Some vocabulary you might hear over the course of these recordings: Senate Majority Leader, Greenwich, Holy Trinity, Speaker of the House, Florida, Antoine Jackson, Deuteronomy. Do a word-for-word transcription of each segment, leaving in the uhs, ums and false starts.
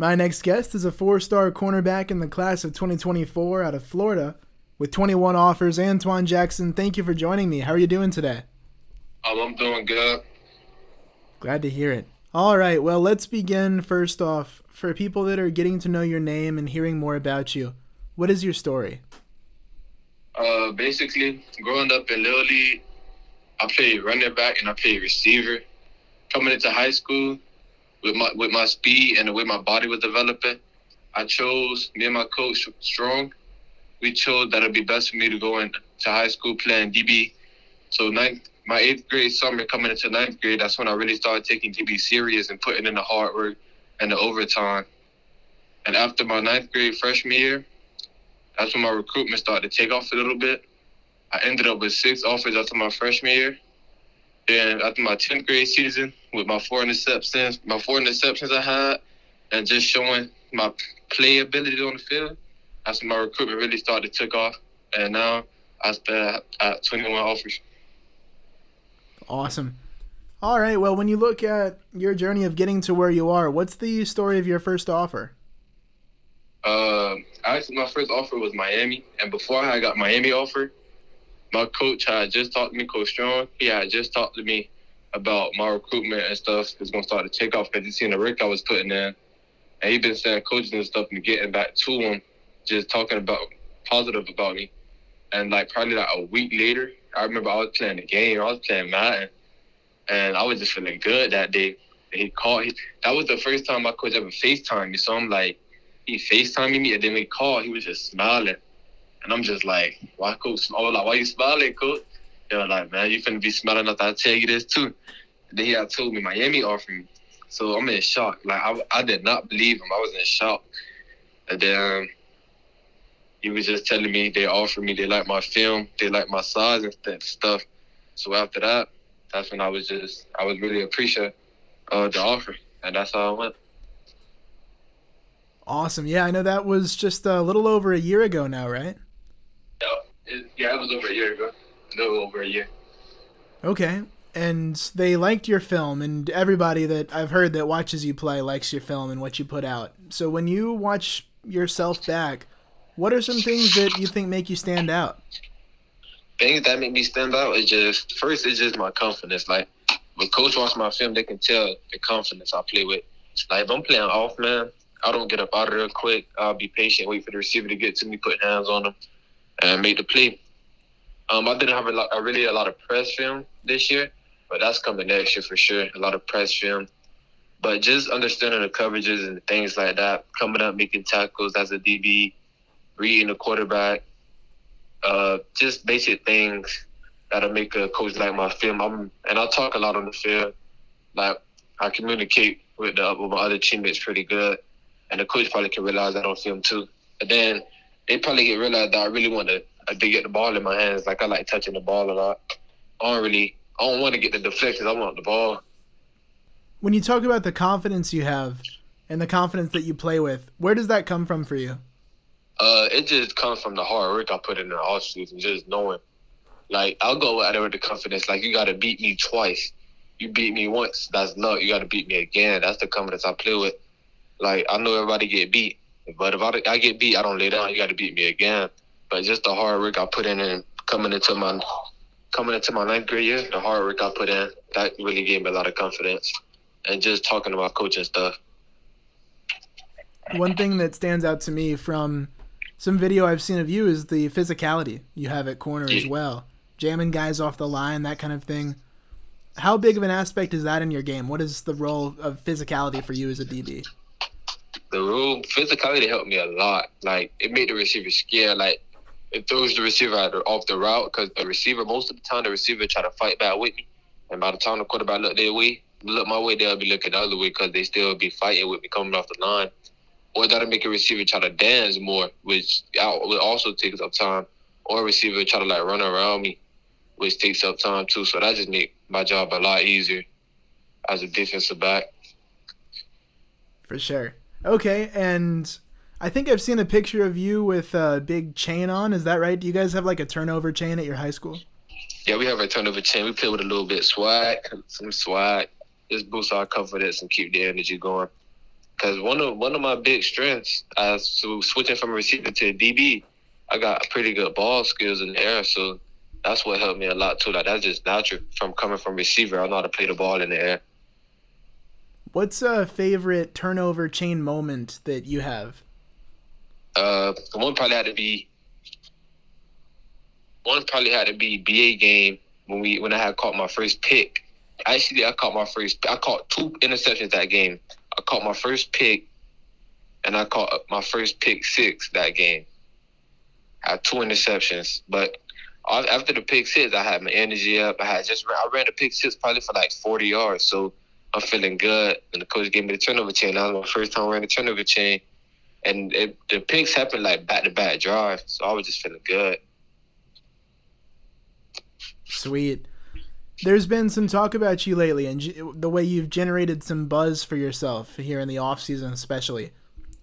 My next guest is a four-star cornerback in the class of twenty twenty-four out of Florida with twenty-one offers. Antoine Jackson, thank you for joining me. How are you doing today? Oh, I'm doing good. Glad to hear it. All right, well, let's begin first off. For people that are getting to know your name and hearing more about you, what is your story? Uh, basically, growing up in Little League, I played running back and I played receiver. Coming into high school, with my with my speed and the way my body was developing, I chose, me and my coach, Strong, we chose that it would be best for me to go into high school playing D B. So ninth, my eighth grade summer, coming into ninth grade, that's when I really started taking D B serious and putting in the hard work and the overtime. And after my ninth grade freshman year, that's when my recruitment started to take off a little bit. I ended up with six offers after my freshman year. Then after my tenth grade season, with my four interceptions, my four interceptions I had, and just showing my playability on the field, that's when my recruitment really started to take off. And now I spent at twenty-one offers. Awesome. All right. Well, when you look at your journey of getting to where you are, what's the story of your first offer? Uh, actually, my first offer was Miami, and before I got Miami offer, my coach had just talked to me, Coach Strong. He had just talked to me about my recruitment and stuff is going to start to take off because he seen the work I was putting in. And he been saying coaching and stuff and getting back to him, just talking about positive about me. And, like, probably like a week later, I remember I was playing the game. I was playing Madden. And I was just feeling good that day. And he called. He, that was the first time my coach ever FaceTimed me. So I'm like, he FaceTimed me. And then he called. He was just smiling. And I'm just like, why, coach? I was like, why you smiling, coach? They were like, man, you finna be smiling after I tell you this, too. And then he had told me Miami offered me. So I'm in shock. Like, I, I did not believe him. I was in shock. And then um, he was just telling me they offered me. They like my film. They like my size and stuff. So after that, that's when I was just, I was really appreciative of the offer. And that's how I went. Awesome. Yeah, I know that was just a little over a year ago now, right? Yeah, it was over a year ago. No, over a year. Okay. And they liked your film, and everybody that I've heard that watches you play likes your film and what you put out. So when you watch yourself back, what are some things that you think make you stand out? Things that make me stand out is just, first, it's just my confidence. Like, when coach watches my film, they can tell the confidence I play with. Like, if I'm playing off, man, I don't get up out of there quick. I'll be patient, wait for the receiver to get to me, put hands on him, and make the play. Um, I didn't have a lot, a really a lot of press film this year, but that's coming next year for sure. A lot of press film, but just understanding the coverages and things like that, coming up, making tackles as a D B, reading the quarterback, uh, just basic things that'll make a coach like my film. I'm, and I talk a lot on the field. Like, I communicate with the, with my other teammates pretty good, and the coach probably can realize that on film too. But then they probably get realized that I really want to to get the ball in my hands. Like, I like touching the ball a lot. I don't really, I don't want to get the deflections. I want the ball. When you talk about the confidence you have and the confidence that you play with, where does that come from for you? Uh, it just comes from the hard work I put in the offseason, just knowing. Like, I'll go out there with the confidence. Like, you got to beat me twice. You beat me once, that's luck. You got to beat me again. That's the confidence I play with. Like, I know everybody get beat. But if I, I get beat, I don't lay down. You got to beat me again. But just the hard work I put in and coming into my coming into my ninth grade year, the hard work I put in, that really gave me a lot of confidence. And just talking to my coach and stuff. One thing that stands out to me from some video I've seen of you is the physicality you have at corner yeah. as well. Jamming guys off the line, that kind of thing. How big of an aspect is that in your game? What is the role of physicality for you as a D B? The rule, physicality helped me a lot. Like, it made the receiver scared. Like, it throws the receiver off the route because the receiver, most of the time, the receiver try to fight back with me. And by the time the quarterback look their way, look my way, they'll be looking the other way because they still be fighting with me coming off the line. Or that'll make a receiver try to dance more, which will also take up time. Or a receiver try to, like, run around me, which takes up time, too. So that just made my job a lot easier as a defensive back. For sure. Okay, and I think I've seen a picture of you with a big chain on. Is that right? Do you guys have, like, a turnover chain at your high school? Yeah, we have a turnover chain. We play with a little bit of swag, some swag. Just boost our confidence and keep the energy going. Because one of one of my big strengths, I so switching from a receiver to a D B, I got pretty good ball skills in the air, so that's what helped me a lot too. Like that's just natural from coming from receiver. I know how to play the ball in the air. What's a favorite turnover chain moment that you have? Uh, one probably had to be one probably had to be B A game when we when I had caught my first pick. Actually, I caught my first. I caught two interceptions that game. I caught my first pick, and I caught my first pick six that game. I had two interceptions, but after the pick six, I had my energy up. I had just I ran the pick six probably for like forty yards, so I'm feeling good. And the coach gave me the turnover chain. That was my first time running the turnover chain, and it, the picks happened like back to back drive, so I was just feeling good. Sweet. There's been some talk about you lately and the way you've generated some buzz for yourself here in the off season, especially.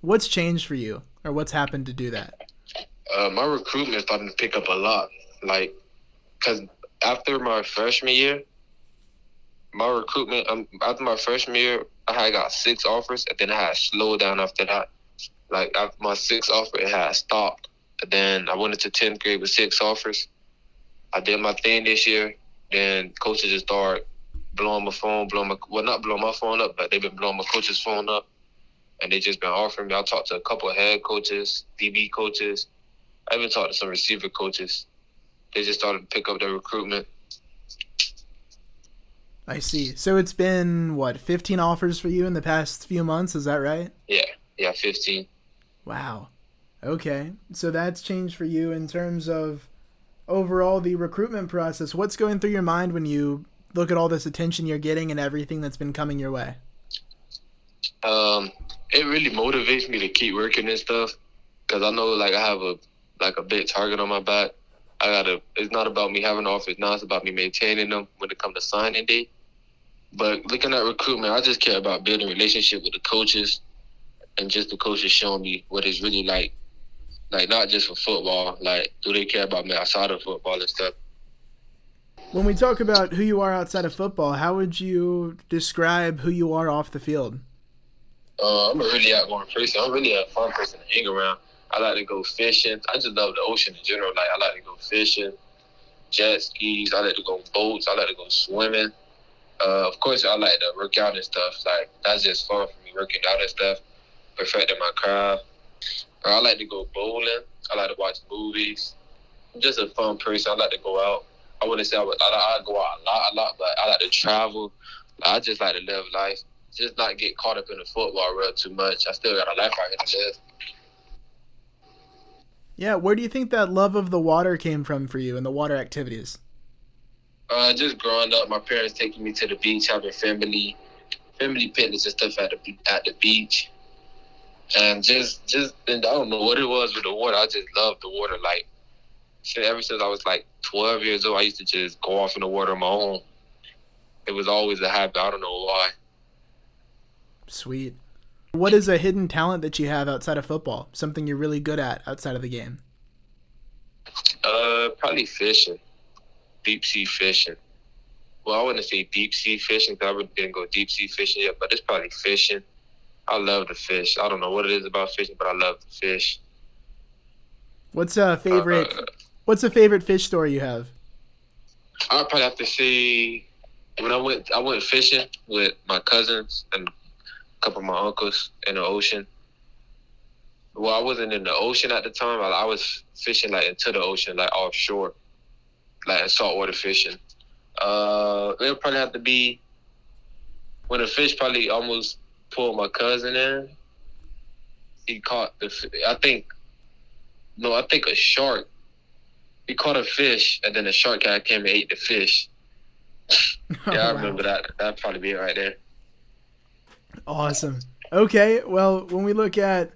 What's changed for you, or what's happened to do that? Uh, my recruitment started to pick up a lot, like, cause after my freshman year, my recruitment um, after my freshman year, I had got six offers, and then I had slowed down after that. Like after my sixth offer, it had stopped. And then I went into tenth grade with six offers. I did my thing this year. Then coaches just start blowing my phone, blowing my, well, not blowing my phone up, but they've been blowing my coach's phone up. And they just been offering me. I talked to a couple of head coaches, D B coaches. I even talked to some receiver coaches. They just started to pick up their recruitment. I see. So it's been, what, fifteen offers for you in the past few months? Is that right? Yeah. Yeah, fifteen. Wow. Okay. So that's changed for you in terms of overall the recruitment process. What's going through your mind when you look at all this attention you're getting and everything that's been coming your way? Um, it really motivates me to keep working and stuff, because I know like I have a like a big target on my back. I gotta. It's not about me having offers now. It's about me maintaining them when it comes to signing day. But looking at recruitment, I just care about building a relationship with the coaches, and just the coaches showing me what it's really like. Like, not just for football, like, do they care about me outside of football and stuff? When we talk about who you are outside of football, how would you describe who you are off the field? Uh, I'm a really outgoing person. I'm really a fun person to hang around. I like to go fishing. I just love the ocean in general. Like, I like to go fishing, jet skis. I like to go boats. I like to go swimming. Uh, of course, I like to work out and stuff. Like, that's just fun for me, working out and stuff, perfecting my craft. I like to go bowling. I like to watch movies. I'm just a fun person. I like to go out. I wouldn't say I would. I, I go out a lot, a lot, but I like to travel. I just like to live life. Just not get caught up in the football world too much. I still got a life out here to live. Yeah, where do you think that love of the water came from for you and the water activities? Uh, just growing up, my parents taking me to the beach, having family, family picnics and stuff at the at the beach. And just, just, and I don't know what it was with the water. I just loved the water. Like, ever since I was like twelve years old, I used to just go off in the water on my own. It was always a habit. I don't know why. Sweet. What is a hidden talent that you have outside of football? Something you're really good at outside of the game? Uh, probably fishing. Deep sea fishing. Well, I wouldn't say deep sea fishing because I really didn't go deep sea fishing yet, but it's probably fishing. I love the fish. I don't know what it is about fishing, but I love the fish. What's a favorite? Uh, what's a favorite fish story you have? I probably have to say when I went. I went fishing with my cousins and a couple of my uncles in the ocean. Well, I wasn't in the ocean at the time. I, I was fishing like into the ocean, like offshore, like saltwater fishing. Uh, it'll probably have to be when a fish probably almost pulled my cousin in. He caught the. I think. No, I think a shark. He caught a fish, and then the shark guy came and ate the fish. Yeah, oh, I remember wow. that. That'd probably be it right there. Awesome. Okay, well, when we look at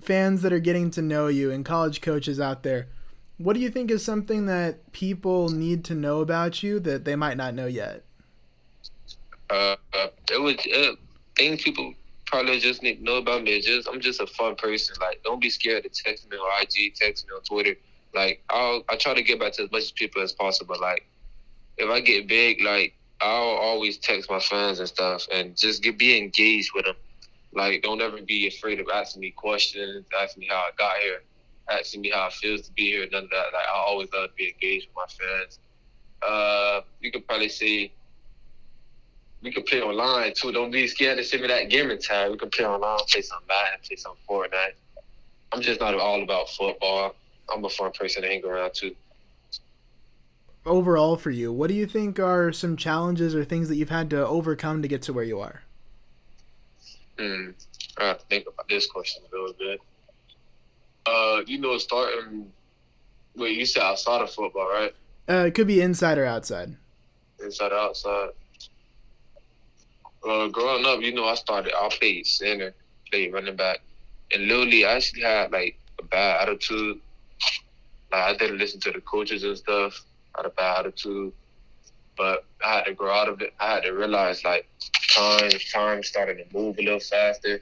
fans that are getting to know you and college coaches out there, what do you think is something that people need to know about you that they might not know yet? Uh, it was. It, Things people probably just need to know about me is just I'm just a fun person. Like, don't be scared to text me on I G, text me on Twitter. Like, I'll I try to get back to as much people as possible. Like, if I get big, like I'll always text my fans and stuff, and just get, be engaged with them. Like, don't ever be afraid of asking me questions, asking me how I got here, asking me how it feels to be here, none of that. Like, I always love to be engaged with my fans. Uh, you could probably say we could play online, too. Don't be scared to send me that gaming time. We could play online, play some Madden, play some Fortnite. I'm just not all about football. I'm a fun person to hang around, too. Overall for you, what do you think are some challenges or things that you've had to overcome to get to where you are? Hmm. I have to think about this question a little bit. Uh, you know, starting, wait, you said outside of football, right? Uh, it could be inside or outside. Inside or outside. Uh, growing up, you know, I started, I played center, played running back. And literally, I actually had, like, a bad attitude. Like, I didn't listen to the coaches and stuff. I had a bad attitude. But I had to grow out of it. I had to realize, like, time, time started to move a little faster.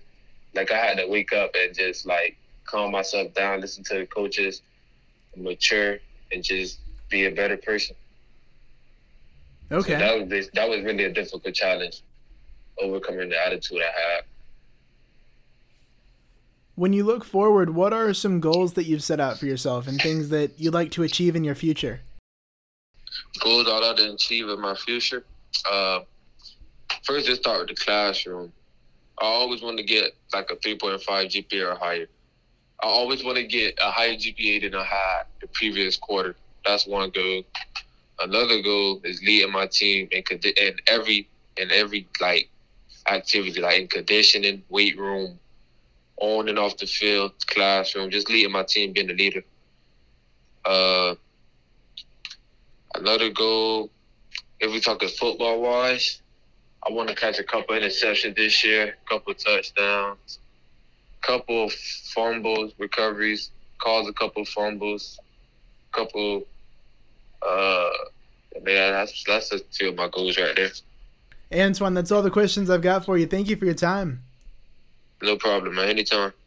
Like, I had to wake up and just, like, calm myself down, listen to the coaches, mature, and just be a better person. Okay. So that was this, that was really a difficult challenge, overcoming the attitude I had. When you look forward, what are some goals that you've set out for yourself and things that you'd like to achieve in your future? Goals I'd like to achieve in my future? Uh, first, just start with the classroom. I always want to get like a three point five G P A or higher. I always want to get a higher G P A than I had the previous quarter. That's one goal. Another goal is leading my team in, condi- in every in every like activity, like in conditioning, weight room, on and off the field, classroom, just leading my team, being a leader. Uh, another goal, if we're talking football-wise, I want to catch a couple interceptions this year, a couple touchdowns, a couple fumbles, recoveries, cause a couple fumbles, a couple... Uh, man, that's, that's just two of my goals right there. Antoine, that's all the questions I've got for you. Thank you for your time. No problem, man. Anytime.